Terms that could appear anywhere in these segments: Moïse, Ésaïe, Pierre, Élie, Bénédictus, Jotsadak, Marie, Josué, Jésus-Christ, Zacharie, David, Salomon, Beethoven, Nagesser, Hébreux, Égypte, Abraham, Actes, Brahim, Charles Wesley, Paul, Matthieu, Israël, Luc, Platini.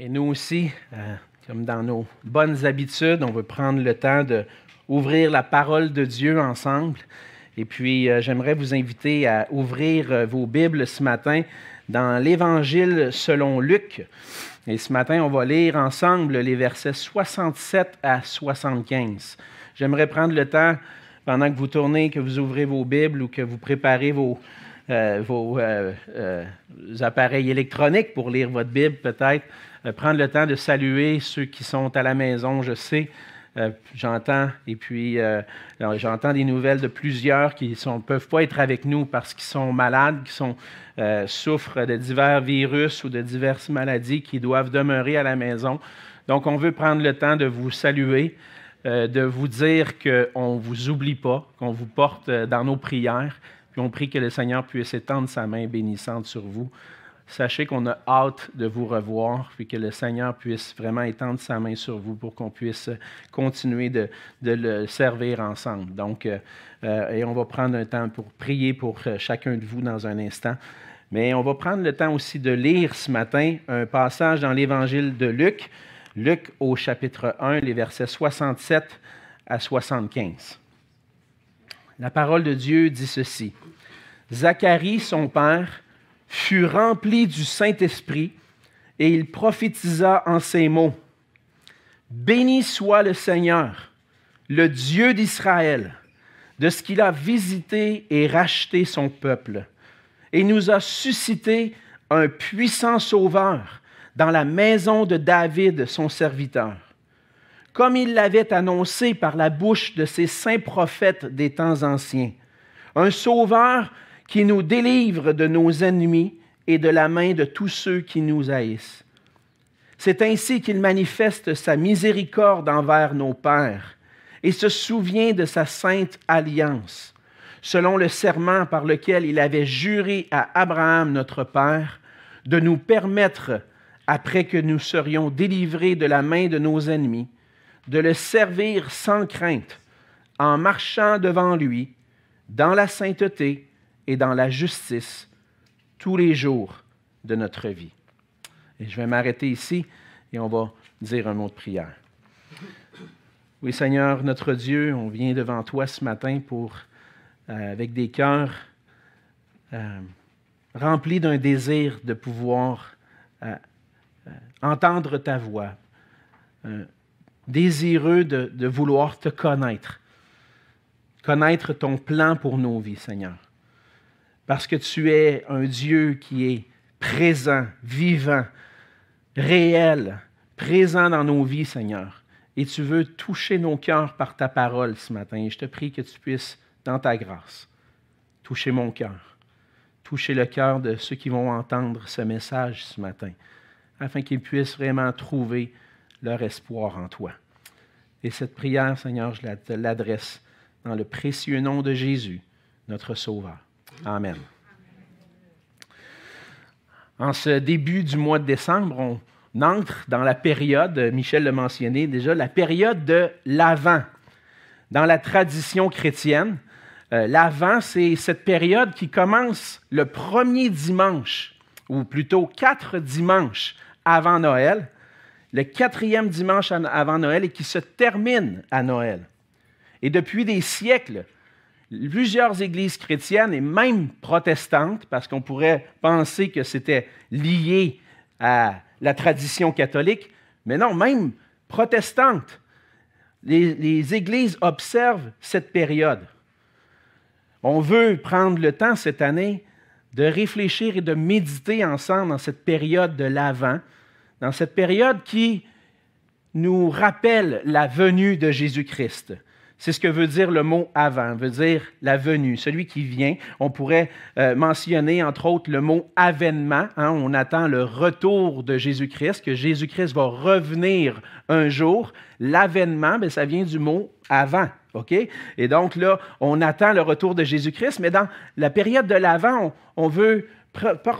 Et nous aussi, comme dans nos bonnes habitudes, on veut prendre le temps d'ouvrir la parole de Dieu ensemble. Et puis, j'aimerais vous inviter à ouvrir vos Bibles ce matin dans l'Évangile selon Luc. Et ce matin, on va lire ensemble les versets 67 à 75. J'aimerais prendre le temps, pendant que vous tournez, que vous ouvrez vos Bibles ou que vous préparez vos appareils électroniques pour lire votre Bible, peut-être, prendre le temps de saluer ceux qui sont à la maison. Je sais, j'entends des nouvelles de plusieurs qui ne peuvent pas être avec nous parce qu'ils sont malades, qui souffrent de divers virus ou de diverses maladies, qui doivent demeurer à la maison. Donc, on veut prendre le temps de vous saluer, de vous dire qu'on ne vous oublie pas, qu'on vous porte dans nos prières. Puis on prie que le Seigneur puisse étendre sa main bénissante sur vous. Sachez qu'on a hâte de vous revoir, puis que le Seigneur puisse vraiment étendre sa main sur vous pour qu'on puisse continuer de le servir ensemble. Donc, et on va prendre un temps pour prier pour chacun de vous dans un instant. Mais on va prendre le temps aussi de lire ce matin un passage dans l'Évangile de Luc, Luc au chapitre 1, les versets 67 à 75. La parole de Dieu dit ceci. « Zacharie, son père, fut rempli du Saint-Esprit et il prophétisa en ces mots. « Béni soit le Seigneur, le Dieu d'Israël, de ce qu'il a visité et racheté son peuple, et nous a suscité un puissant sauveur dans la maison de David, son serviteur, comme il l'avait annoncé par la bouche de ses saints prophètes des temps anciens, un sauveur qui nous délivre de nos ennemis et de la main de tous ceux qui nous haïssent. C'est ainsi qu'il manifeste sa miséricorde envers nos pères et se souvient de sa sainte alliance, selon le serment par lequel il avait juré à Abraham, notre père, de nous permettre, après que nous serions délivrés de la main de nos ennemis, de le servir sans crainte, en marchant devant lui, dans la sainteté et dans la justice tous les jours de notre vie. » Et je vais m'arrêter ici et on va dire un mot de prière. Oui, Seigneur, notre Dieu, on vient devant toi ce matin pour, avec des cœurs remplis d'un désir de pouvoir entendre ta voix, désireux de vouloir te connaître, connaître ton plan pour nos vies, Seigneur. Parce que tu es un Dieu qui est présent, vivant, réel, présent dans nos vies, Seigneur. Et tu veux toucher nos cœurs par ta parole ce matin. Et je te prie que tu puisses, dans ta grâce, toucher mon cœur, toucher le cœur de ceux qui vont entendre ce message ce matin, afin qu'ils puissent vraiment trouver leur espoir en toi. Et cette prière, Seigneur, je te l'adresse dans le précieux nom de Jésus, notre Sauveur. Amen. En ce début du mois de décembre, on entre dans la période, Michel l'a mentionné déjà, la période de l'Avent. Dans la tradition chrétienne, l'Avent, c'est cette période qui commence le premier dimanche, ou plutôt 4 dimanches avant Noël, le 4e dimanche avant Noël et qui se termine à Noël. Et depuis des siècles, plusieurs églises chrétiennes et même protestantes, parce qu'on pourrait penser que c'était lié à la tradition catholique, mais non, même protestantes, les églises observent cette période. On veut prendre le temps cette année de réfléchir et de méditer ensemble dans cette période de l'Avent, dans cette période qui nous rappelle la venue de Jésus-Christ. C'est ce que veut dire le mot « avant », veut dire la venue, celui qui vient. On pourrait mentionner, entre autres, le mot « avènement ». Hein, on attend le retour de Jésus-Christ, que Jésus-Christ va revenir un jour. L'avènement, bien, ça vient du mot « avant ». Okay? Et donc là, on attend le retour de Jésus-Christ, mais dans la période de l'Avent, on veut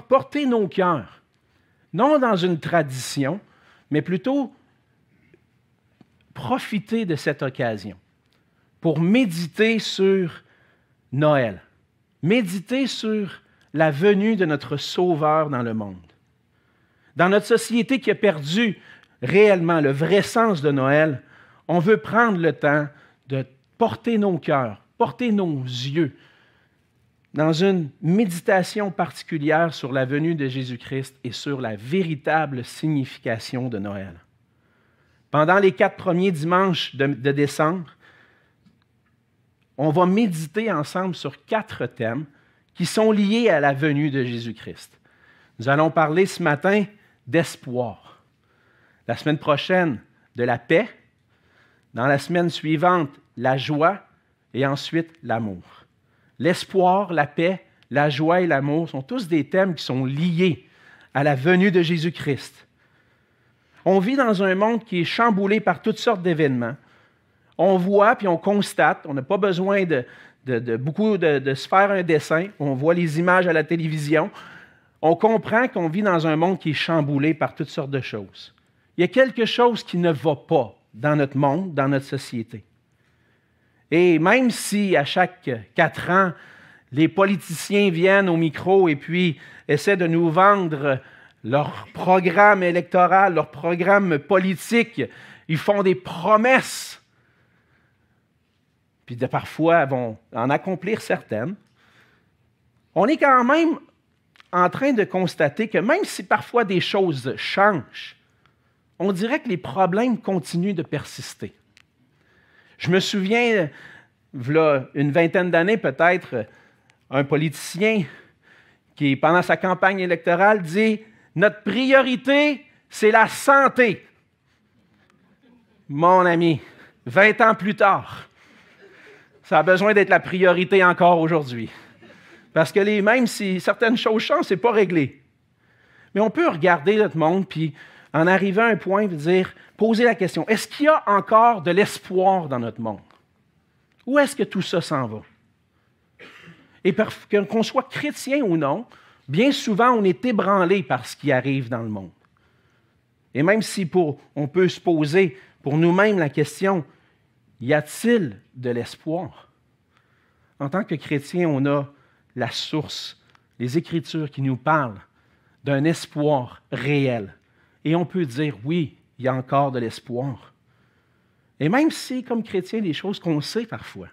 porter nos cœurs, non dans une tradition, mais plutôt profiter de cette occasion pour méditer sur Noël, méditer sur la venue de notre Sauveur dans le monde. Dans notre société qui a perdu réellement le vrai sens de Noël, on veut prendre le temps de porter nos cœurs, porter nos yeux dans une méditation particulière sur la venue de Jésus-Christ et sur la véritable signification de Noël. Pendant les 4 premiers dimanches de décembre, on va méditer ensemble sur 4 thèmes qui sont liés à la venue de Jésus-Christ. Nous allons parler ce matin d'espoir. La semaine prochaine, de la paix. Dans la semaine suivante, la joie et ensuite l'amour. L'espoir, la paix, la joie et l'amour sont tous des thèmes qui sont liés à la venue de Jésus-Christ. On vit dans un monde qui est chamboulé par toutes sortes d'événements. On voit puis on constate, on n'a pas besoin de se faire un dessin, on voit les images à la télévision. On comprend qu'on vit dans un monde qui est chamboulé par toutes sortes de choses. Il y a quelque chose qui ne va pas dans notre monde, dans notre société. Et même si à chaque 4 ans, les politiciens viennent au micro et puis essaient de nous vendre leur programme électoral, leur programme politique, ils font des promesses. Puis parfois, vont en accomplir certaines. On est quand même en train de constater que même si parfois des choses changent, on dirait que les problèmes continuent de persister. Je me souviens, voilà une vingtaine d'années peut-être, un politicien qui, pendant sa campagne électorale, dit « Notre priorité, c'est la santé. » Mon ami, 20 ans plus tard, ça a besoin d'être la priorité encore aujourd'hui. Parce que même si certaines choses changent, ce n'est pas réglé. Mais on peut regarder notre monde, puis en arrivant à un point, poser la question, est-ce qu'il y a encore de l'espoir dans notre monde? Où est-ce que tout ça s'en va? Et qu'on soit chrétien ou non, bien souvent, on est ébranlé par ce qui arrive dans le monde. Et même si on peut se poser pour nous-mêmes la question, y a-t-il de l'espoir? En tant que chrétien, on a la source, les Écritures qui nous parlent d'un espoir réel. Et on peut dire, oui, il y a encore de l'espoir. Et même si, comme chrétiens, des choses qu'on sait parfois,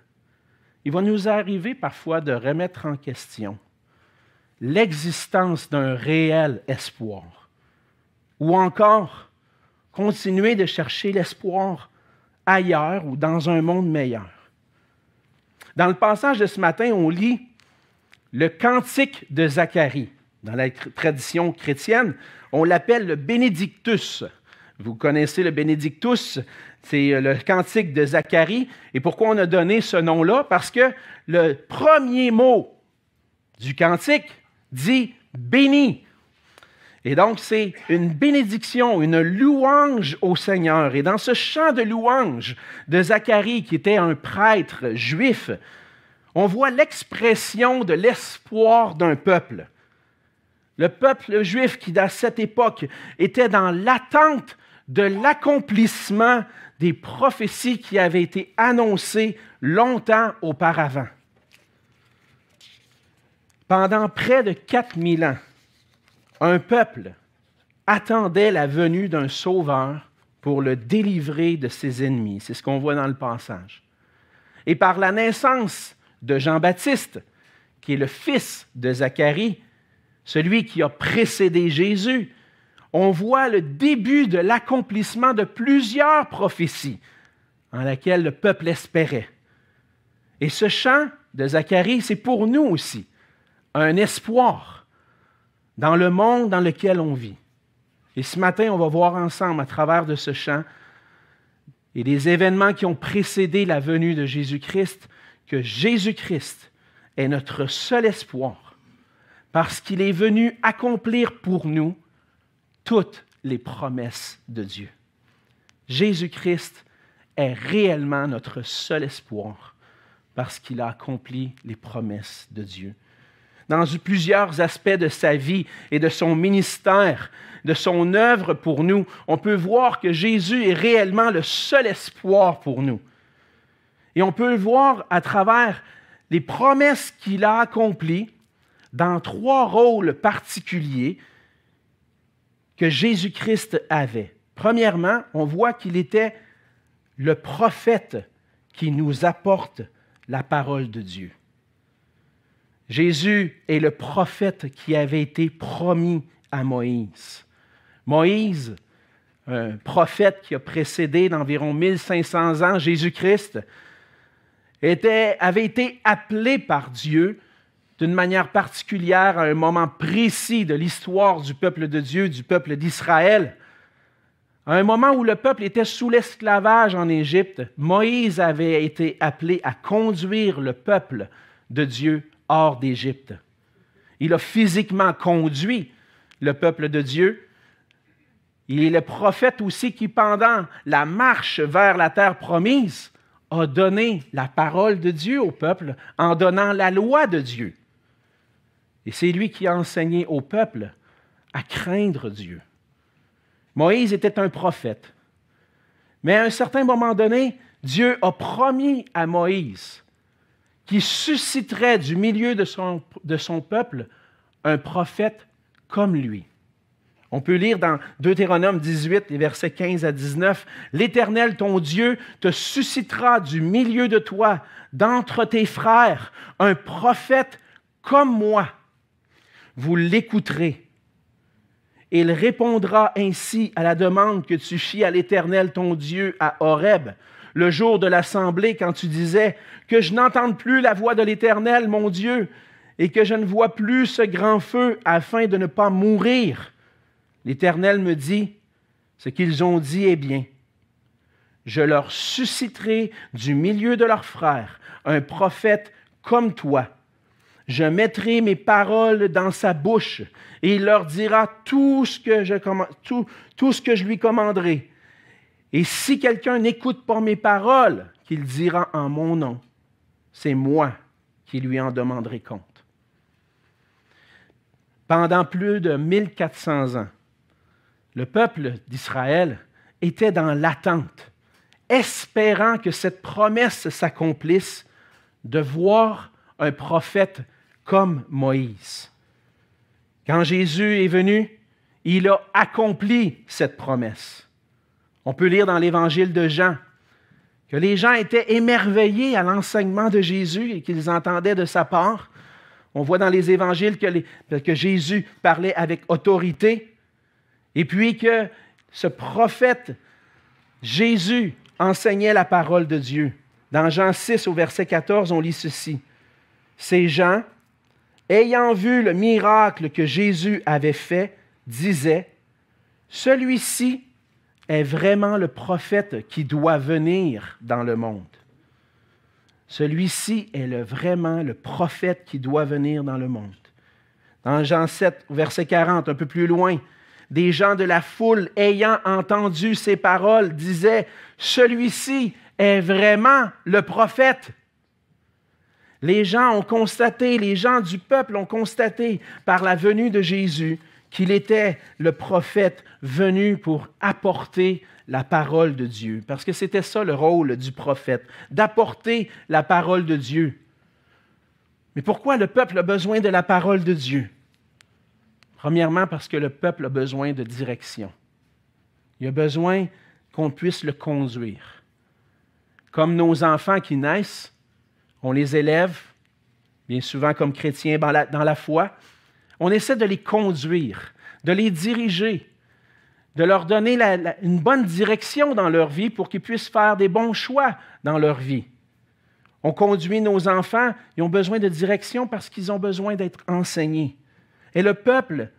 il va nous arriver parfois de remettre en question l'existence d'un réel espoir. Ou encore, continuer de chercher l'espoir ailleurs ou dans un monde meilleur. Dans le passage de ce matin, on lit le cantique de Zacharie. Dans la tradition chrétienne, on l'appelle le Bénédictus. Vous connaissez le Bénédictus, c'est le cantique de Zacharie. Et pourquoi on a donné ce nom-là? Parce que le premier mot du cantique dit « béni ». Et donc, c'est une bénédiction, une louange au Seigneur. Et dans ce chant de louange de Zacharie, qui était un prêtre juif, on voit l'expression de l'espoir d'un peuple. Le peuple juif qui, à cette époque, était dans l'attente de l'accomplissement des prophéties qui avaient été annoncées longtemps auparavant. Pendant près de 4000 ans, un peuple attendait la venue d'un sauveur pour le délivrer de ses ennemis. C'est ce qu'on voit dans le passage. Et par la naissance de Jean-Baptiste, qui est le fils de Zacharie, celui qui a précédé Jésus, on voit le début de l'accomplissement de plusieurs prophéties en laquelle le peuple espérait. Et ce chant de Zacharie, c'est pour nous aussi un espoir dans le monde dans lequel on vit. Et ce matin, on va voir ensemble à travers de ce chant et des événements qui ont précédé la venue de Jésus-Christ, que Jésus-Christ est notre seul espoir. Parce qu'il est venu accomplir pour nous toutes les promesses de Dieu. Jésus-Christ est réellement notre seul espoir parce qu'il a accompli les promesses de Dieu. Dans plusieurs aspects de sa vie et de son ministère, de son œuvre pour nous, on peut voir que Jésus est réellement le seul espoir pour nous. Et on peut voir à travers les promesses qu'il a accomplies dans 3 rôles particuliers que Jésus-Christ avait. Premièrement, on voit qu'il était le prophète qui nous apporte la parole de Dieu. Jésus est le prophète qui avait été promis à Moïse. Moïse, un prophète qui a précédé d'environ 1500 ans Jésus-Christ, avait été appelé par Dieu d'une manière particulière à un moment précis de l'histoire du peuple de Dieu, du peuple d'Israël. À un moment où le peuple était sous l'esclavage en Égypte, Moïse avait été appelé à conduire le peuple de Dieu hors d'Égypte. Il a physiquement conduit le peuple de Dieu. Il est le prophète aussi qui, pendant la marche vers la terre promise, a donné la parole de Dieu au peuple en donnant la loi de Dieu. Et c'est lui qui a enseigné au peuple à craindre Dieu. Moïse était un prophète. Mais à un certain moment donné, Dieu a promis à Moïse qu'il susciterait du milieu de son peuple un prophète comme lui. On peut lire dans Deutéronome 18, les versets 15 à 19, « L'Éternel, ton Dieu, te suscitera du milieu de toi, d'entre tes frères, un prophète comme moi. Vous l'écouterez. Il répondra ainsi à la demande que tu fis à l'Éternel, ton Dieu, à Horeb, le jour de l'assemblée, quand tu disais « Que je n'entende plus la voix de l'Éternel, mon Dieu, et que je ne vois plus ce grand feu afin de ne pas mourir. » L'Éternel me dit, ce qu'ils ont dit est bien. Je leur susciterai du milieu de leurs frères un prophète comme toi. Je mettrai mes paroles dans sa bouche et il leur dira tout ce que je lui commanderai. Et si quelqu'un n'écoute pas mes paroles, qu'il dira en mon nom, c'est moi qui lui en demanderai compte. Pendant plus de 1400 ans, le peuple d'Israël était dans l'attente, espérant que cette promesse s'accomplisse de voir un prophète comme Moïse. Quand Jésus est venu, il a accompli cette promesse. On peut lire dans l'Évangile de Jean que les gens étaient émerveillés à l'enseignement de Jésus et qu'ils entendaient de sa part. On voit dans les Évangiles que Jésus parlait avec autorité. Et puis que ce prophète, Jésus, enseignait la parole de Dieu. Dans Jean 6, au verset 14, on lit ceci. « Ces gens, ayant vu le miracle que Jésus avait fait, disaient, « Celui-ci est vraiment le prophète qui doit venir dans le monde. » Celui-ci est vraiment le prophète qui doit venir dans le monde. Dans Jean 7, au verset 40, un peu plus loin, des gens de la foule ayant entendu ces paroles disaient, « Celui-ci est vraiment le prophète. » Les gens ont constaté, les gens du peuple ont constaté par la venue de Jésus qu'il était le prophète venu pour apporter la parole de Dieu. Parce que c'était ça le rôle du prophète, d'apporter la parole de Dieu. Mais pourquoi le peuple a besoin de la parole de Dieu? Premièrement, parce que le peuple a besoin de direction. Il a besoin qu'on puisse le conduire. Comme nos enfants qui naissent, on les élève, bien souvent comme chrétiens dans la foi, on essaie de les conduire, de les diriger, de leur donner une bonne direction dans leur vie pour qu'ils puissent faire des bons choix dans leur vie. On conduit nos enfants, ils ont besoin de direction parce qu'ils ont besoin d'être enseignés. Et le peuple,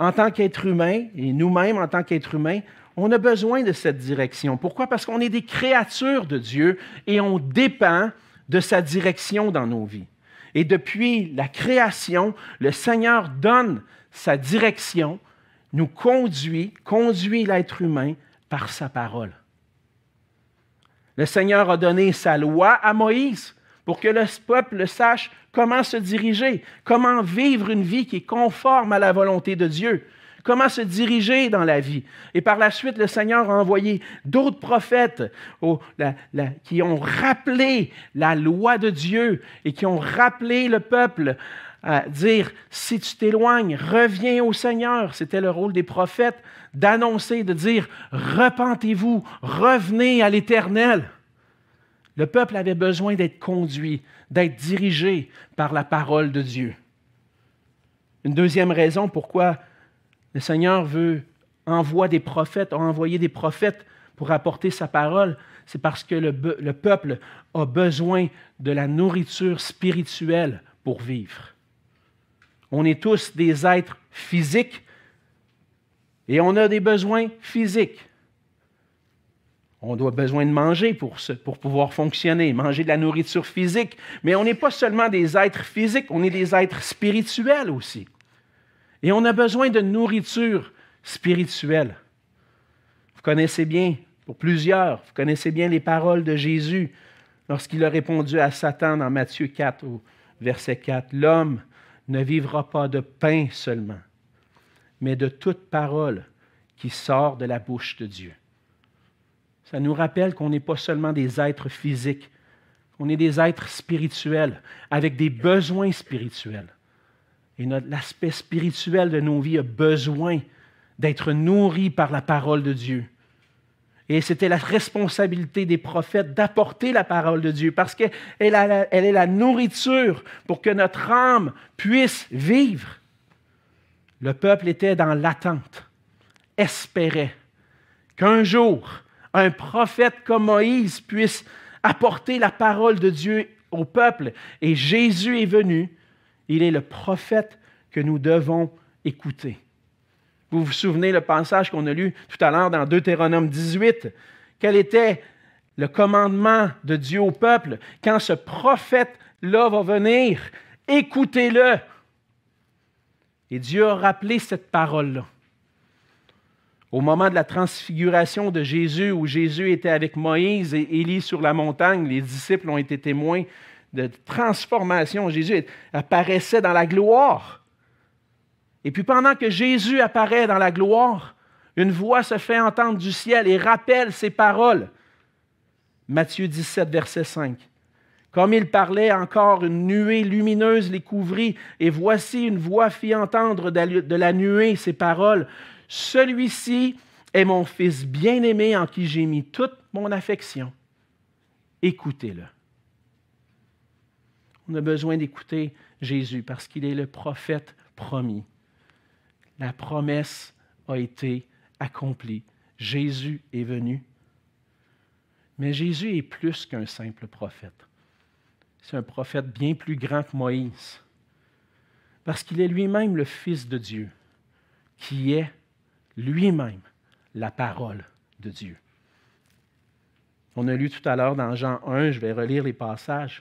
en tant qu'être humain, et nous-mêmes en tant qu'être humain, on a besoin de cette direction. Pourquoi? Parce qu'on est des créatures de Dieu et on dépend de sa direction dans nos vies. Et depuis la création, le Seigneur donne sa direction, nous conduit l'être humain par sa parole. Le Seigneur a donné sa loi à Moïse pour que le peuple sache comment se diriger, comment vivre une vie qui est conforme à la volonté de Dieu, comment se diriger dans la vie. Et par la suite, le Seigneur a envoyé d'autres prophètes qui ont rappelé la loi de Dieu et qui ont rappelé le peuple dire « si tu t'éloignes, reviens au Seigneur ». C'était le rôle des prophètes d'annoncer, de dire « repentez-vous, revenez à l'Éternel ». Le peuple avait besoin d'être conduit, d'être dirigé par la parole de Dieu. Une deuxième raison pourquoi le Seigneur a envoyé des prophètes pour apporter sa parole, c'est parce que le peuple a besoin de la nourriture spirituelle pour vivre. On est tous des êtres physiques et on a des besoins physiques. On a besoin de manger pour pouvoir fonctionner, manger de la nourriture physique. Mais on n'est pas seulement des êtres physiques, on est des êtres spirituels aussi. Et on a besoin de nourriture spirituelle. Vous connaissez bien, pour plusieurs, vous connaissez bien les paroles de Jésus lorsqu'il a répondu à Satan dans Matthieu 4, au verset 4. « L'homme ne vivra pas de pain seulement, mais de toute parole qui sort de la bouche de Dieu. » Ça nous rappelle qu'on n'est pas seulement des êtres physiques, on est des êtres spirituels, avec des besoins spirituels. Et l'aspect spirituel de nos vies a besoin d'être nourri par la parole de Dieu. Et c'était la responsabilité des prophètes d'apporter la parole de Dieu, parce qu'elle est la nourriture pour que notre âme puisse vivre. Le peuple était dans l'attente, espérait qu'un jour, un prophète comme Moïse puisse apporter la parole de Dieu au peuple. Et Jésus est venu. Il est le prophète que nous devons écouter. Vous vous souvenez le passage qu'on a lu tout à l'heure dans Deutéronome 18. Quel était le commandement de Dieu au peuple? Quand ce prophète-là va venir, écoutez-le. Et Dieu a rappelé cette parole-là. Au moment de la transfiguration de Jésus, où Jésus était avec Moïse et Élie sur la montagne, les disciples ont été témoins de transformation. Jésus apparaissait dans la gloire. Et puis pendant que Jésus apparaît dans la gloire, une voix se fait entendre du ciel et rappelle ces paroles. Matthieu 17, verset 5. « Comme il parlait encore, une nuée lumineuse les couvrit, et voici une voix fit entendre de la nuée ces paroles. « Celui-ci est mon Fils bien-aimé en qui j'ai mis toute mon affection. Écoutez-le. » On a besoin d'écouter Jésus parce qu'il est le prophète promis. La promesse a été accomplie. Jésus est venu. Mais Jésus est plus qu'un simple prophète. C'est un prophète bien plus grand que Moïse parce qu'il est lui-même le Fils de Dieu qui est lui-même la parole de Dieu. On a lu tout à l'heure dans Jean 1, je vais relire le passage.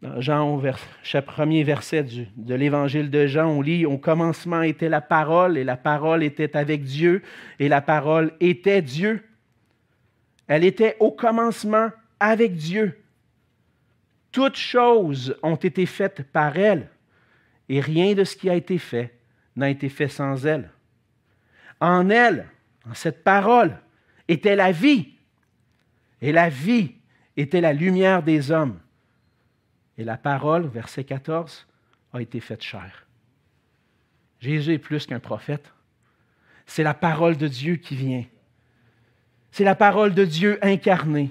Dans Jean 1, chapitre 1er verset de l'Évangile de Jean, on lit « Au commencement était la parole, et la parole était avec Dieu, et la parole était Dieu. Elle était au commencement avec Dieu. Toutes choses ont été faites par elle, et rien de ce qui a été fait n'a été fait sans elle. En elle, en cette parole, était la vie, et la vie était la lumière des hommes. Et la parole, verset 14, a été faite chair. » Jésus est plus qu'un prophète. C'est la parole de Dieu qui vient. C'est la parole de Dieu incarnée.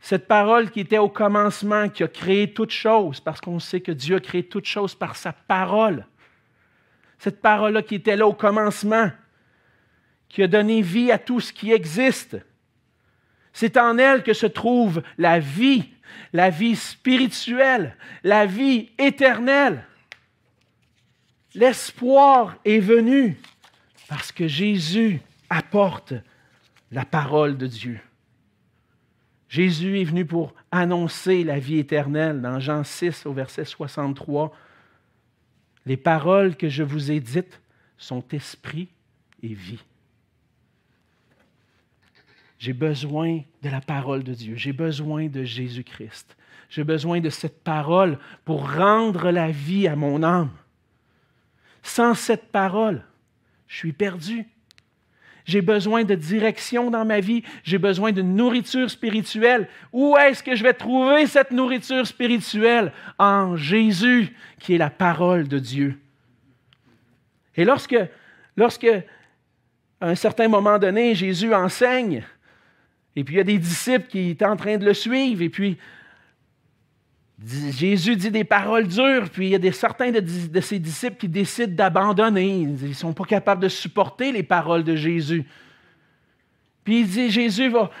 Cette parole qui était au commencement, qui a créé toutes choses, parce qu'on sait que Dieu a créé toutes choses par sa parole. Cette parole-là qui était là au commencement, qui a donné vie à tout ce qui existe. C'est en elle que se trouve la vie spirituelle, la vie éternelle. L'espoir est venu parce que Jésus apporte la parole de Dieu. Jésus est venu pour annoncer la vie éternelle. Dans Jean 6, au verset 63, les paroles que je vous ai dites sont esprit et vie. J'ai besoin de la parole de Dieu. J'ai besoin de Jésus-Christ. J'ai besoin de cette parole pour rendre la vie à mon âme. Sans cette parole, je suis perdu. j'ai besoin de direction dans ma vie, j'ai besoin d'une nourriture spirituelle. Où est-ce que je vais trouver cette nourriture spirituelle? En Jésus, qui est la parole de Dieu. Et lorsque à un certain moment donné, Jésus enseigne, et puis il y a des disciples qui sont en train de le suivre, et puis Jésus dit des paroles dures, puis il y a certains de ses disciples qui décident d'abandonner. Ils ne sont pas capables de supporter les paroles de Jésus. Puis il dit, Jésus va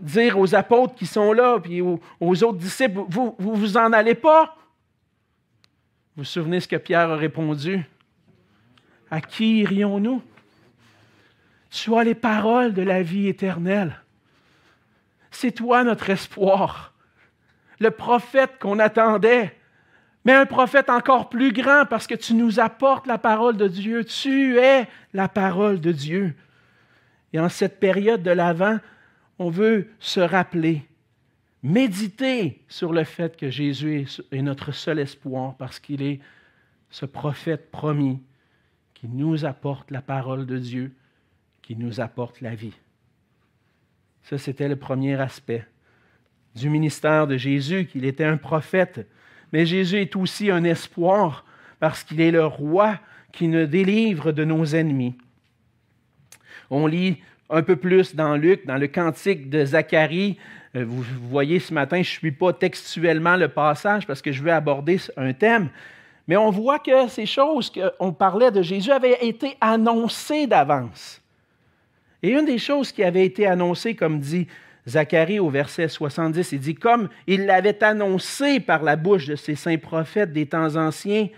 dire aux apôtres qui sont là, puis aux autres disciples, « Vous ne vous en allez pas? » Vous vous souvenez ce que Pierre a répondu? « À qui irions-nous? Tu as les paroles de la vie éternelle. C'est toi notre espoir. » Le prophète qu'on attendait, mais un prophète encore plus grand parce que tu nous apportes la parole de Dieu. Tu es la parole de Dieu. Et en cette période de l'Avent, on veut se rappeler, méditer sur le fait que Jésus est notre seul espoir parce qu'il est ce prophète promis qui nous apporte la parole de Dieu, qui nous apporte la vie. Ça, c'était le premier aspect du ministère de Jésus, qu'il était un prophète. Mais Jésus est aussi un espoir parce qu'il est le roi qui nous délivre de nos ennemis. On lit un peu plus dans Luc, dans le cantique de Zacharie. Vous voyez ce matin, je ne suis pas textuellement le passage parce que je vais aborder un thème. Mais on voit que ces choses qu'on parlait de Jésus avaient été annoncées d'avance. Et une des choses qui avait été annoncée, comme dit Zacharie, au verset 70, il dit « Comme il l'avait annoncé par la bouche de ses saints prophètes des temps anciens,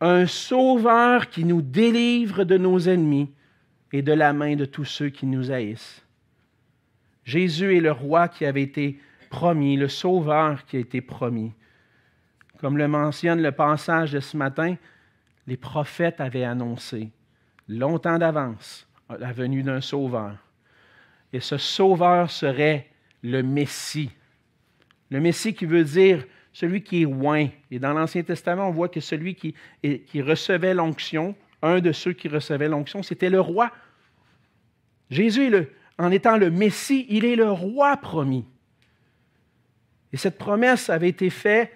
un sauveur qui nous délivre de nos ennemis et de la main de tous ceux qui nous haïssent. » Jésus est le roi qui avait été promis, le sauveur qui a été promis. Comme le mentionne le passage de ce matin, les prophètes avaient annoncé, longtemps d'avance, la venue d'un sauveur. Et ce sauveur serait le Messie. Le Messie qui veut dire celui qui est oint. Et dans l'Ancien Testament, on voit que celui qui recevait l'onction, un de ceux qui recevait l'onction, c'était le roi. Jésus, en étant le Messie, il est le roi promis. Et cette promesse avait été faite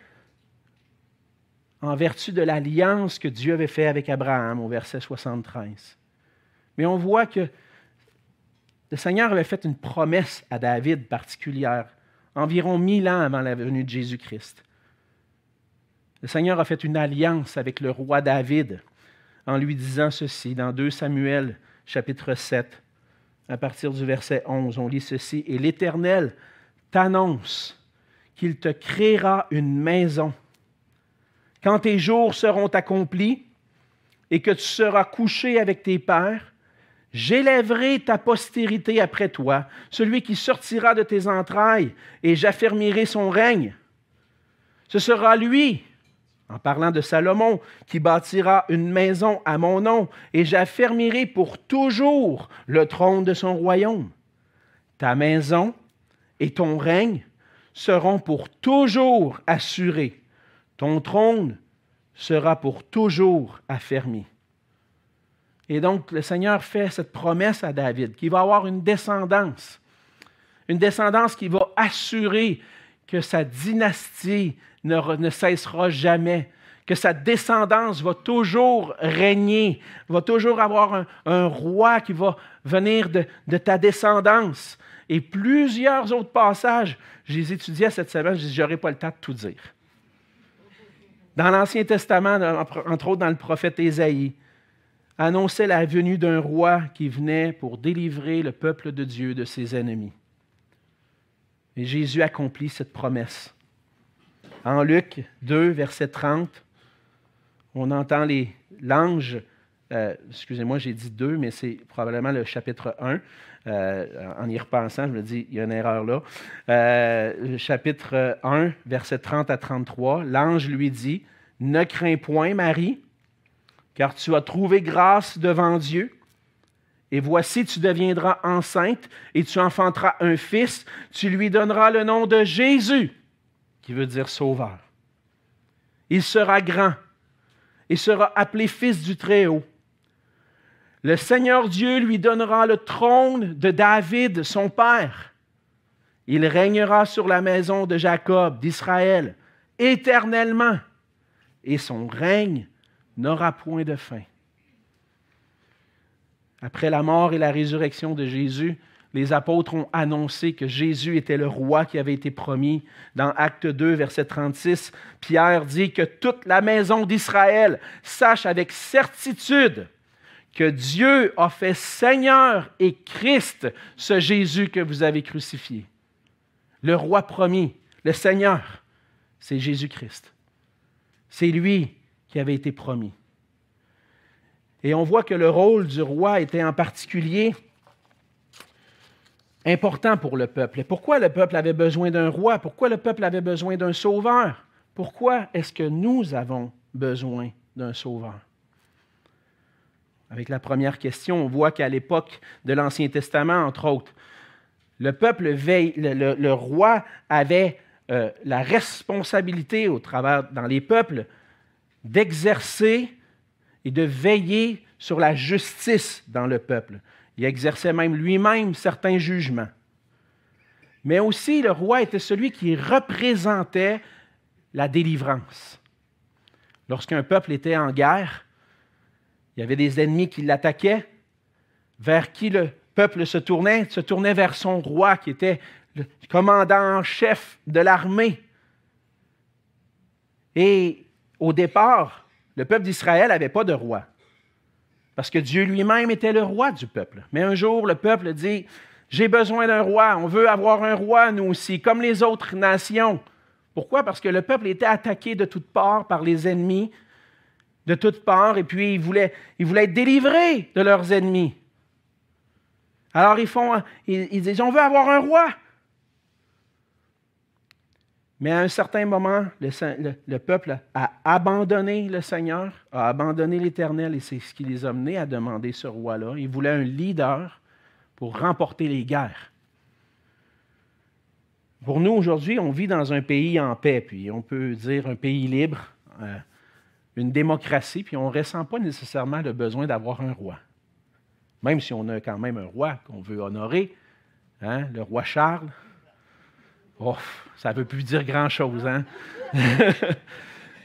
en vertu de l'alliance que Dieu avait faite avec Abraham, au verset 73. Mais on voit que le Seigneur avait fait une promesse à David particulière, environ 1000 ans avant la venue de Jésus-Christ. Le Seigneur a fait une alliance avec le roi David en lui disant ceci, dans 2 Samuel, chapitre 7, à partir du verset 11, on lit ceci, « Et l'Éternel t'annonce qu'il te créera une maison. Quand tes jours seront accomplis et que tu seras couché avec tes pères, j'élèverai ta postérité après toi, celui qui sortira de tes entrailles, et j'affermirai son règne. Ce sera lui, en parlant de Salomon, qui bâtira une maison à mon nom, et j'affermirai pour toujours le trône de son royaume. Ta maison et ton règne seront pour toujours assurés. Ton trône sera pour toujours affermi. » Et donc, le Seigneur fait cette promesse à David, qu'il va avoir une descendance qui va assurer que sa dynastie ne cessera jamais, que sa descendance va toujours régner, va toujours avoir un roi qui va venir de ta descendance. Et plusieurs autres passages, je les étudiais cette semaine, je n'aurai pas le temps de tout dire. Dans l'Ancien Testament, entre autres dans le prophète Ésaïe, annonçait la venue d'un roi qui venait pour délivrer le peuple de Dieu de ses ennemis. Et Jésus accomplit cette promesse. En Luc 2, verset 30, on entend l'ange, excusez-moi, j'ai dit 2, mais c'est probablement le chapitre 1. En y repensant, je me dis, il y a une erreur là. Chapitre 1, verset 30 à 33, l'ange lui dit, « Ne crains point, Marie, car tu as trouvé grâce devant Dieu, et voici, tu deviendras enceinte, et tu enfanteras un fils, tu lui donneras le nom de Jésus, qui veut dire sauveur. Il sera grand, et sera appelé fils du Très-Haut. Le Seigneur Dieu lui donnera le trône de David, son père. Il régnera sur la maison de Jacob, d'Israël, éternellement, et son règne n'aura point de fin. Après la mort et la résurrection de Jésus, les apôtres ont annoncé que Jésus était le roi qui avait été promis. Dans Actes 2, verset 36, Pierre dit que toute la maison d'Israël sache avec certitude que Dieu a fait Seigneur et Christ ce Jésus que vous avez crucifié. Le roi promis, le Seigneur, c'est Jésus-Christ. C'est lui qui avait été promis. Et on voit que le rôle du roi était en particulier important pour le peuple. Pourquoi le peuple avait besoin d'un roi? Pourquoi le peuple avait besoin d'un sauveur? Pourquoi est-ce que nous avons besoin d'un sauveur? Avec la première question, on voit qu'à l'époque de l'Ancien Testament, entre autres, le roi avait la responsabilité au travers dans les peuples d'exercer et de veiller sur la justice dans le peuple. Il exerçait même lui-même certains jugements. Mais aussi, le roi était celui qui représentait la délivrance. Lorsqu'un peuple était en guerre, il y avait des ennemis qui l'attaquaient, vers qui le peuple se tournait vers son roi, qui était le commandant en chef de l'armée. Et au départ, le peuple d'Israël n'avait pas de roi, parce que Dieu lui-même était le roi du peuple. Mais un jour, le peuple dit, « J'ai besoin d'un roi, on veut avoir un roi, nous aussi, comme les autres nations. » Pourquoi? Parce que le peuple était attaqué de toutes parts par les ennemis, de toutes parts, et puis ils voulaient être délivrés de leurs ennemis. Alors ils disent, « On veut avoir un roi. » Mais à un certain moment, le peuple a abandonné le Seigneur, a abandonné l'Éternel, et c'est ce qui les a menés à demander ce roi-là. Ils voulaient un leader pour remporter les guerres. Pour nous, aujourd'hui, on vit dans un pays en paix, puis on peut dire un pays libre, une démocratie, puis on ne ressent pas nécessairement le besoin d'avoir un roi. Même si on a quand même un roi qu'on veut honorer, hein, le roi Charles. Oh, ça ne veut plus dire grand-chose, hein?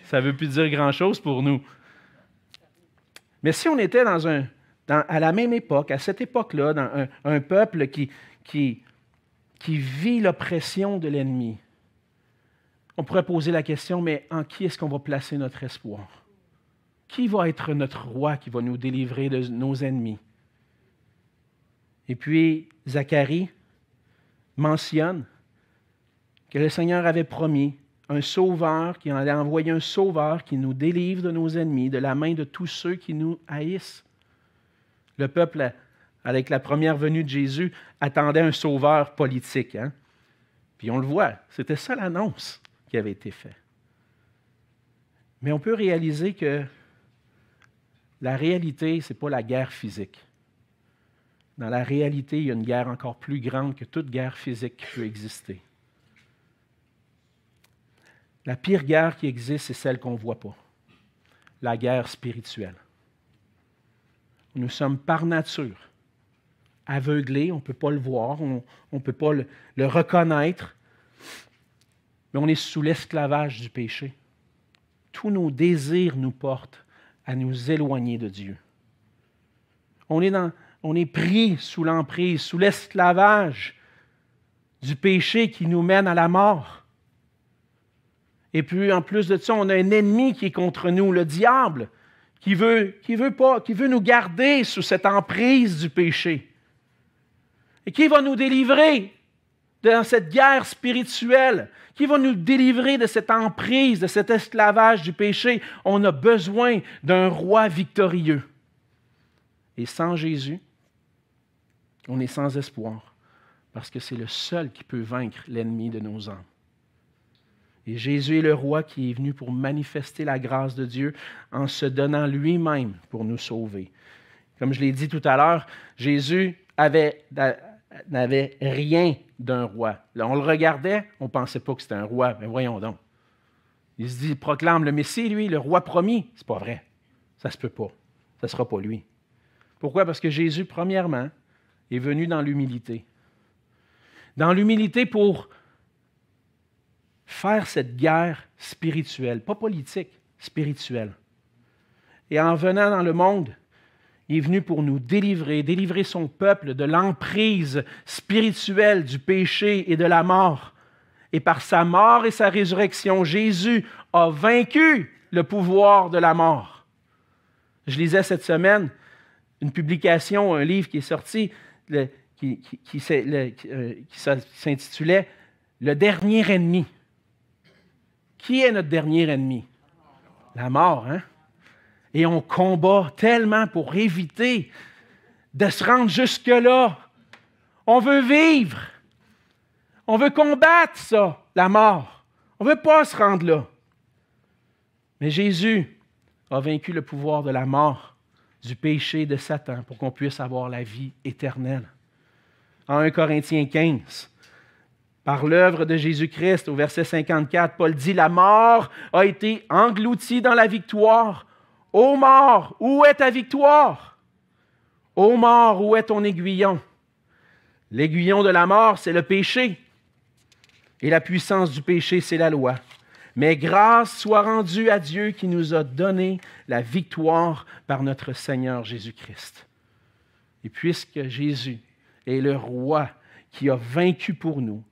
Ça ne veut plus dire grand-chose pour nous. Mais si on était à la même époque, à cette époque-là, dans un peuple qui vit l'oppression de l'ennemi, on pourrait poser la question, mais en qui est-ce qu'on va placer notre espoir? Qui va être notre roi qui va nous délivrer de nos ennemis? Et puis, Zacharie mentionne que le Seigneur avait promis un sauveur, qu'il allait envoyer un sauveur qui nous délivre de nos ennemis, de la main de tous ceux qui nous haïssent. Le peuple, avec la première venue de Jésus, attendait un sauveur politique. Hein? Puis on le voit, c'était ça l'annonce qui avait été faite. Mais on peut réaliser que la réalité, ce n'est pas la guerre physique. Dans la réalité, il y a une guerre encore plus grande que toute guerre physique qui peut exister. La pire guerre qui existe, c'est celle qu'on ne voit pas, la guerre spirituelle. Nous sommes par nature aveuglés, on ne peut pas le voir, on ne peut pas le reconnaître, mais on est sous l'esclavage du péché. Tous nos désirs nous portent à nous éloigner de Dieu. On est pris sous l'emprise, sous l'esclavage du péché qui nous mène à la mort. Et puis, en plus de ça, on a un ennemi qui est contre nous, le diable, qui veut nous garder sous cette emprise du péché. Et qui va nous délivrer de cette guerre spirituelle? Qui va nous délivrer de cette emprise, de cet esclavage du péché? On a besoin d'un roi victorieux. Et sans Jésus, on est sans espoir, parce que c'est le seul qui peut vaincre l'ennemi de nos âmes. Et Jésus est le roi qui est venu pour manifester la grâce de Dieu en se donnant lui-même pour nous sauver. Comme je l'ai dit tout à l'heure, Jésus n'avait rien d'un roi. Là, on le regardait, on ne pensait pas que c'était un roi. Mais voyons donc. Il se dit, il proclame le Messie, lui, le roi promis. Ce n'est pas vrai. Ça ne se peut pas. Ça ne sera pas lui. Pourquoi? Parce que Jésus, premièrement, est venu dans l'humilité. Dans l'humilité pour faire cette guerre spirituelle, pas politique, spirituelle. Et en venant dans le monde, il est venu pour nous délivrer, délivrer son peuple de l'emprise spirituelle du péché et de la mort. Et par sa mort et sa résurrection, Jésus a vaincu le pouvoir de la mort. Je lisais cette semaine une publication, un livre qui est sorti, qui s'intitulait « Le dernier ennemi ». Qui est notre dernier ennemi? La mort, hein? Et on combat tellement pour éviter de se rendre jusque-là. On veut vivre. On veut combattre ça, la mort. On ne veut pas se rendre là. Mais Jésus a vaincu le pouvoir de la mort, du péché de Satan, pour qu'on puisse avoir la vie éternelle. En 1 Corinthiens 15, par l'œuvre de Jésus-Christ, au verset 54, Paul dit « La mort a été engloutie dans la victoire. Ô mort, où est ta victoire? Ô mort, où est ton aiguillon? L'aiguillon de la mort, c'est le péché. Et la puissance du péché, c'est la loi. Mais grâce soit rendue à Dieu qui nous a donné la victoire par notre Seigneur Jésus-Christ. » Et puisque Jésus est le roi qui a vaincu pour nous,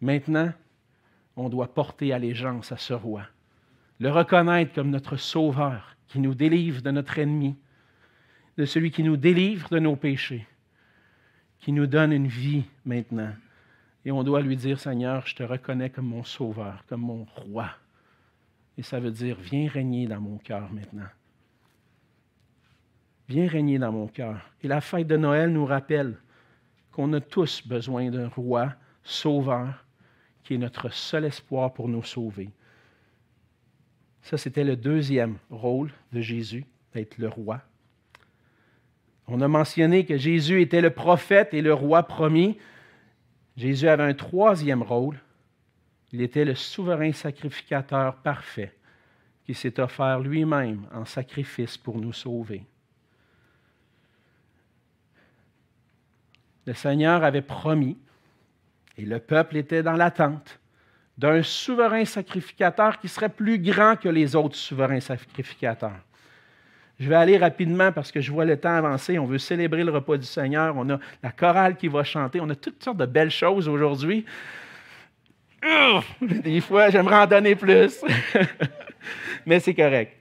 maintenant, on doit porter allégeance à ce roi, le reconnaître comme notre sauveur qui nous délivre de notre ennemi, de celui qui nous délivre de nos péchés, qui nous donne une vie maintenant. Et on doit lui dire, Seigneur, je te reconnais comme mon sauveur, comme mon roi. Et ça veut dire, viens régner dans mon cœur maintenant. Viens régner dans mon cœur. Et la fête de Noël nous rappelle qu'on a tous besoin d'un roi sauveur qui est notre seul espoir pour nous sauver. Ça, c'était le deuxième rôle de Jésus, d'être le roi. On a mentionné que Jésus était le prophète et le roi promis. Jésus avait un troisième rôle. Il était le souverain sacrificateur parfait qui s'est offert lui-même en sacrifice pour nous sauver. Le Seigneur avait promis, et le peuple était dans l'attente, d'un souverain sacrificateur qui serait plus grand que les autres souverains sacrificateurs. Je vais aller rapidement parce que je vois le temps avancer. On veut célébrer le repas du Seigneur. On a la chorale qui va chanter. On a toutes sortes de belles choses aujourd'hui. Des fois, j'aimerais en donner plus. Mais c'est correct.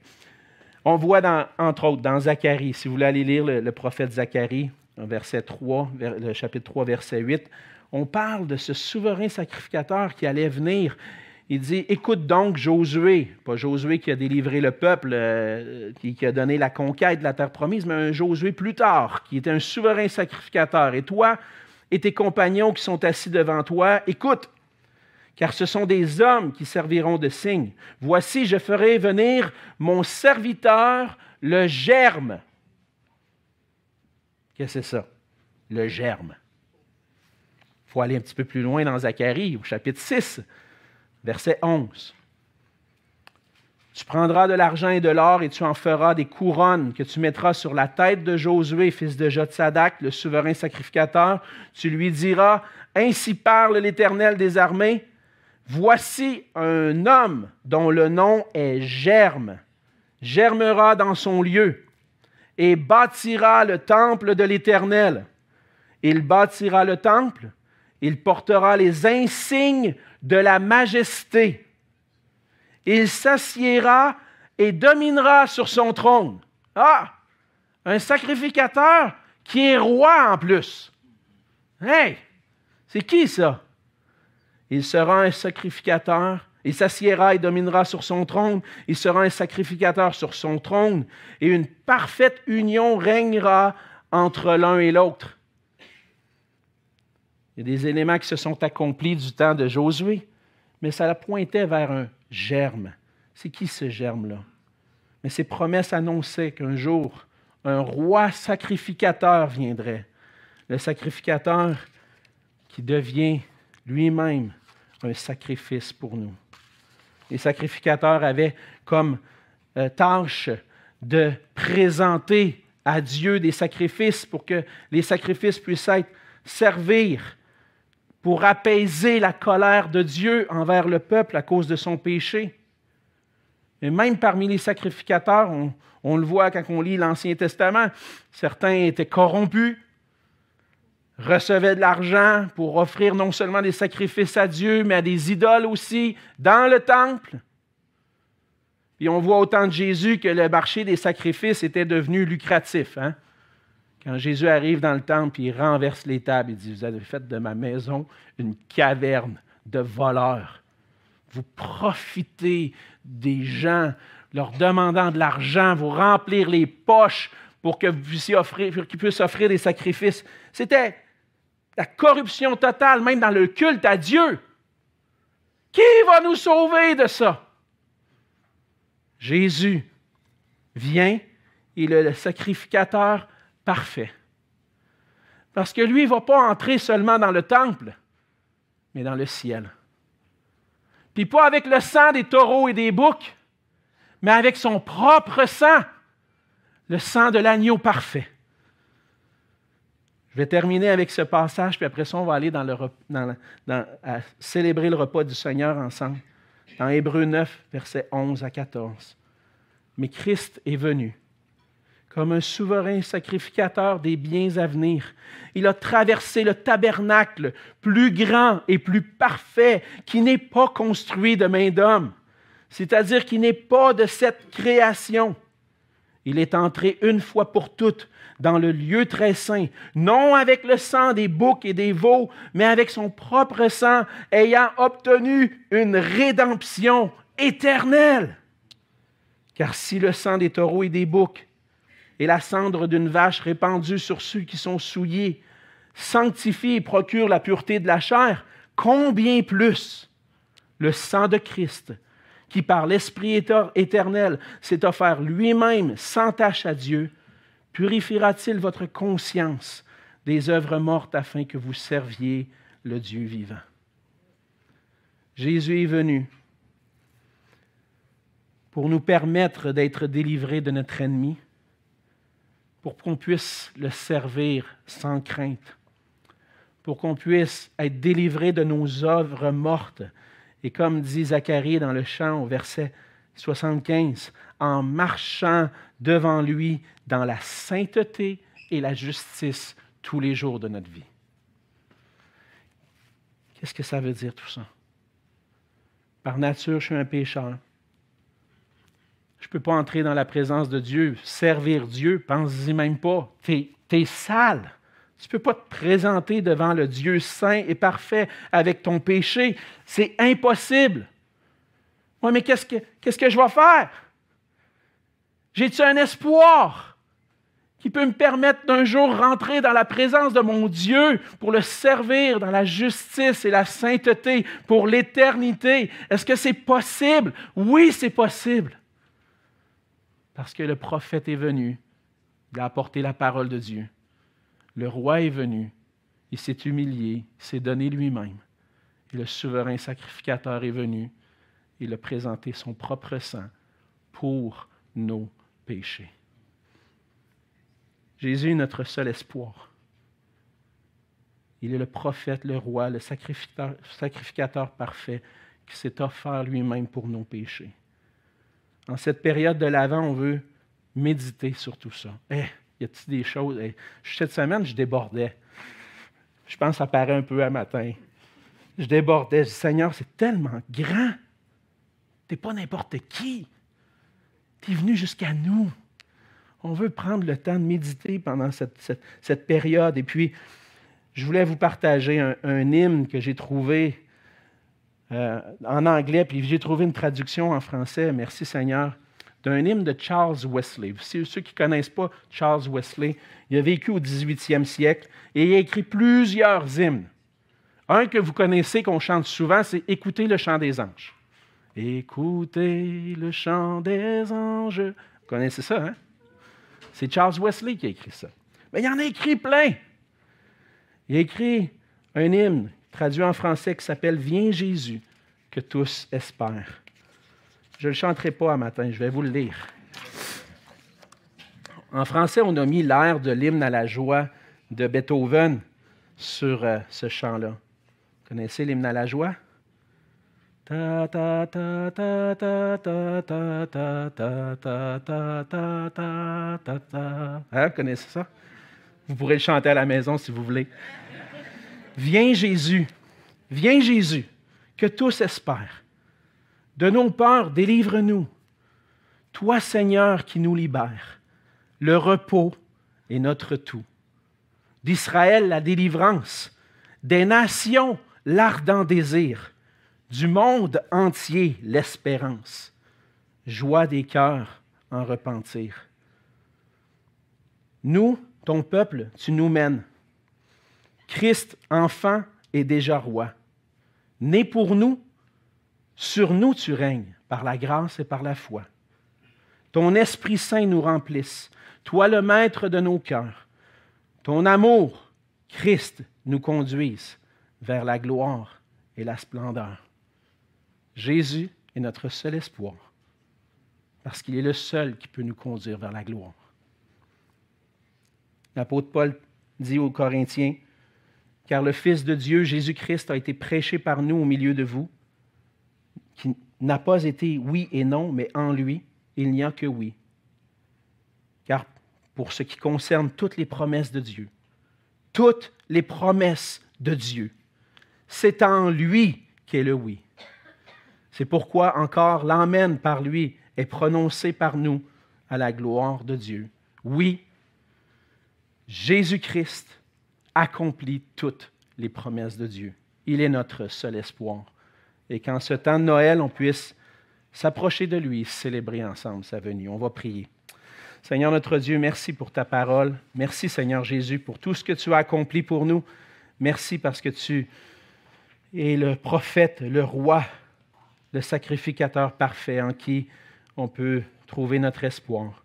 On voit, entre autres, dans Zacharie, si vous voulez aller lire le prophète Zacharie, verset 3, le chapitre 3, verset 8, on parle de ce souverain sacrificateur qui allait venir. Il dit, écoute donc Josué, pas Josué qui a délivré le peuple, qui a donné la conquête de la terre promise, mais un Josué plus tard, qui était un souverain sacrificateur. Et toi et tes compagnons qui sont assis devant toi, écoute, car ce sont des hommes qui serviront de signe. Voici, je ferai venir mon serviteur, le germe. Qu'est-ce que c'est ça? Le germe. Il faut aller un petit peu plus loin dans Zacharie, au chapitre 6. Verset 11. Tu prendras de l'argent et de l'or et tu en feras des couronnes que tu mettras sur la tête de Josué, fils de Jotsadak, le souverain sacrificateur. Tu lui diras, ainsi parle l'Éternel des armées, voici un homme dont le nom est Germe, germera dans son lieu et bâtira le temple de l'Éternel. Il bâtira le temple, il portera les insignes de la majesté. Il s'assiera et dominera sur son trône. Ah! Un sacrificateur qui est roi en plus. Hey! C'est qui ça? Il sera un sacrificateur. Il s'assiera et dominera sur son trône. Il sera un sacrificateur sur son trône. Et une parfaite union régnera entre l'un et l'autre. Il y a des éléments qui se sont accomplis du temps de Josué, mais ça la pointait vers un germe. C'est qui ce germe-là? Mais ces promesses annonçaient qu'un jour, un roi sacrificateur viendrait. Le sacrificateur qui devient lui-même un sacrifice pour nous. Les sacrificateurs avaient comme tâche de présenter à Dieu des sacrifices pour que les sacrifices puissent servir pour apaiser la colère de Dieu envers le peuple à cause de son péché. Et même parmi les sacrificateurs, on le voit quand on lit l'Ancien Testament, certains étaient corrompus, recevaient de l'argent pour offrir non seulement des sacrifices à Dieu, mais à des idoles aussi, dans le temple. Puis on voit au temps de Jésus que le marché des sacrifices était devenu lucratif. Hein? Quand Jésus arrive dans le temple, il renverse les tables, il dit « Vous avez fait de ma maison une caverne de voleurs. » Vous profitez des gens, leur demandant de l'argent, vous remplir les poches pour que vous puissiez offrir, pour qu'ils puissent offrir des sacrifices. C'était la corruption totale, même dans le culte à Dieu. Qui va nous sauver de ça? Jésus vient, il est le sacrificateur parfait. Parce que lui, il ne va pas entrer seulement dans le temple, mais dans le ciel. Puis pas avec le sang des taureaux et des boucs, mais avec son propre sang, le sang de l'agneau parfait. Je vais terminer avec ce passage, puis après ça, on va aller à célébrer le repas du Seigneur ensemble, dans Hébreux 9, versets 11 à 14. « Mais Christ est venu, comme un souverain sacrificateur des biens à venir. Il a traversé le tabernacle plus grand et plus parfait qui n'est pas construit de main d'homme, c'est-à-dire qui n'est pas de cette création. Il est entré une fois pour toutes dans le lieu très saint, non avec le sang des boucs et des veaux, mais avec son propre sang, ayant obtenu une rédemption éternelle. Car si le sang des taureaux et des boucs et la cendre d'une vache répandue sur ceux qui sont souillés, sanctifie et procure la pureté de la chair, combien plus le sang de Christ, qui par l'Esprit éternel s'est offert lui-même sans tache à Dieu, purifiera-t-il votre conscience des œuvres mortes afin que vous serviez le Dieu vivant? » Jésus est venu pour nous permettre d'être délivrés de notre ennemi, pour qu'on puisse le servir sans crainte, pour qu'on puisse être délivré de nos œuvres mortes. Et comme dit Zacharie dans le chant au verset 75, « En marchant devant lui dans la sainteté et la justice tous les jours de notre vie. » Qu'est-ce que ça veut dire tout ça? Par nature, je suis un pécheur. Je ne peux pas entrer dans la présence de Dieu, servir Dieu, pense-y même pas. T'es sale. Tu ne peux pas te présenter devant le Dieu saint et parfait avec ton péché. C'est impossible. Oui, mais qu'est-ce que je vais faire? J'ai-tu un espoir qui peut me permettre d'un jour rentrer dans la présence de mon Dieu pour le servir dans la justice et la sainteté pour l'éternité? Est-ce que c'est possible? Oui, c'est possible. Parce que le prophète est venu, il a apporté la parole de Dieu. Le roi est venu, il s'est humilié, il s'est donné lui-même. Et le souverain sacrificateur est venu, il a présenté son propre sang pour nos péchés. Jésus est notre seul espoir. Il est le prophète, le roi, le sacrificateur parfait qui s'est offert lui-même pour nos péchés. En cette période de l'Avent, on veut méditer sur tout ça. Y a-t-il des choses? Cette semaine, je débordais. Je pense que ça paraît un peu à matin. Je débordais. Je dis, Seigneur, c'est tellement grand. Tu n'es pas n'importe qui. Tu es venu jusqu'à nous. On veut prendre le temps de méditer pendant cette période. Et puis, je voulais vous partager un hymne que j'ai trouvé en anglais, puis j'ai trouvé une traduction en français, merci Seigneur, d'un hymne de Charles Wesley. Ceux qui ne connaissent pas Charles Wesley, il a vécu au 18e siècle et il a écrit plusieurs hymnes. Un que vous connaissez, qu'on chante souvent, c'est « Écoutez le chant des anges ». Écoutez le chant des anges. Vous connaissez ça, hein? C'est Charles Wesley qui a écrit ça. Mais il en a écrit plein. Il a écrit un hymne traduit en français, qui s'appelle « Viens Jésus, que tous espèrent ». Je ne le chanterai pas à matin, je vais vous le lire. En français, on a mis l'air de l'hymne à la joie de Beethoven sur ce chant-là. Vous connaissez l'hymne à la joie? Ta ta ta ta ta ta ta ta ta ta ta ta ta ta. Hein, vous connaissez ça? Vous pourrez le chanter à la maison si vous voulez. Viens Jésus, que tous espèrent. De nos peurs, délivre-nous. Toi, Seigneur, qui nous libères, le repos est notre tout. D'Israël, la délivrance, des nations, l'ardent désir, du monde entier, l'espérance, joie des cœurs en repentir. Nous, ton peuple, tu nous mènes. Christ, enfant, est déjà roi. Né pour nous, sur nous tu règnes, par la grâce et par la foi. Ton Esprit Saint nous remplisse, toi le maître de nos cœurs. Ton amour, Christ, nous conduise vers la gloire et la splendeur. Jésus est notre seul espoir, parce qu'il est le seul qui peut nous conduire vers la gloire. L'apôtre Paul dit aux Corinthiens, « Car le Fils de Dieu, Jésus-Christ, a été prêché par nous au milieu de vous, qui n'a pas été oui et non, mais en lui, il n'y a que oui. Car pour ce qui concerne toutes les promesses de Dieu, c'est en lui qu'est le oui. C'est pourquoi encore l'amen par lui est prononcé par nous à la gloire de Dieu. Oui, Jésus-Christ accomplit toutes les promesses de Dieu. Il est notre seul espoir. Et qu'en ce temps de Noël, on puisse s'approcher de lui, célébrer ensemble sa venue. On va prier. Seigneur notre Dieu, merci pour ta parole. Merci Seigneur Jésus pour tout ce que tu as accompli pour nous. Merci parce que tu es le prophète, le roi, le sacrificateur parfait en qui on peut trouver notre espoir.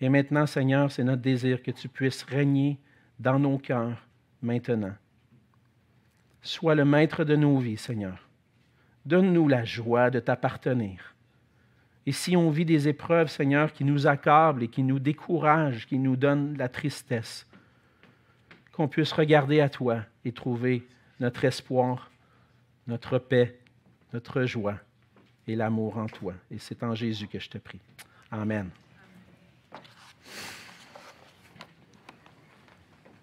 Et maintenant, Seigneur, c'est notre désir que tu puisses régner dans nos cœurs maintenant. Sois le maître de nos vies, Seigneur. Donne-nous la joie de t'appartenir. Et si on vit des épreuves, Seigneur, qui nous accablent et qui nous découragent, qui nous donnent de la tristesse, qu'on puisse regarder à toi et trouver notre espoir, notre paix, notre joie et l'amour en toi. Et c'est en Jésus que je te prie. Amen.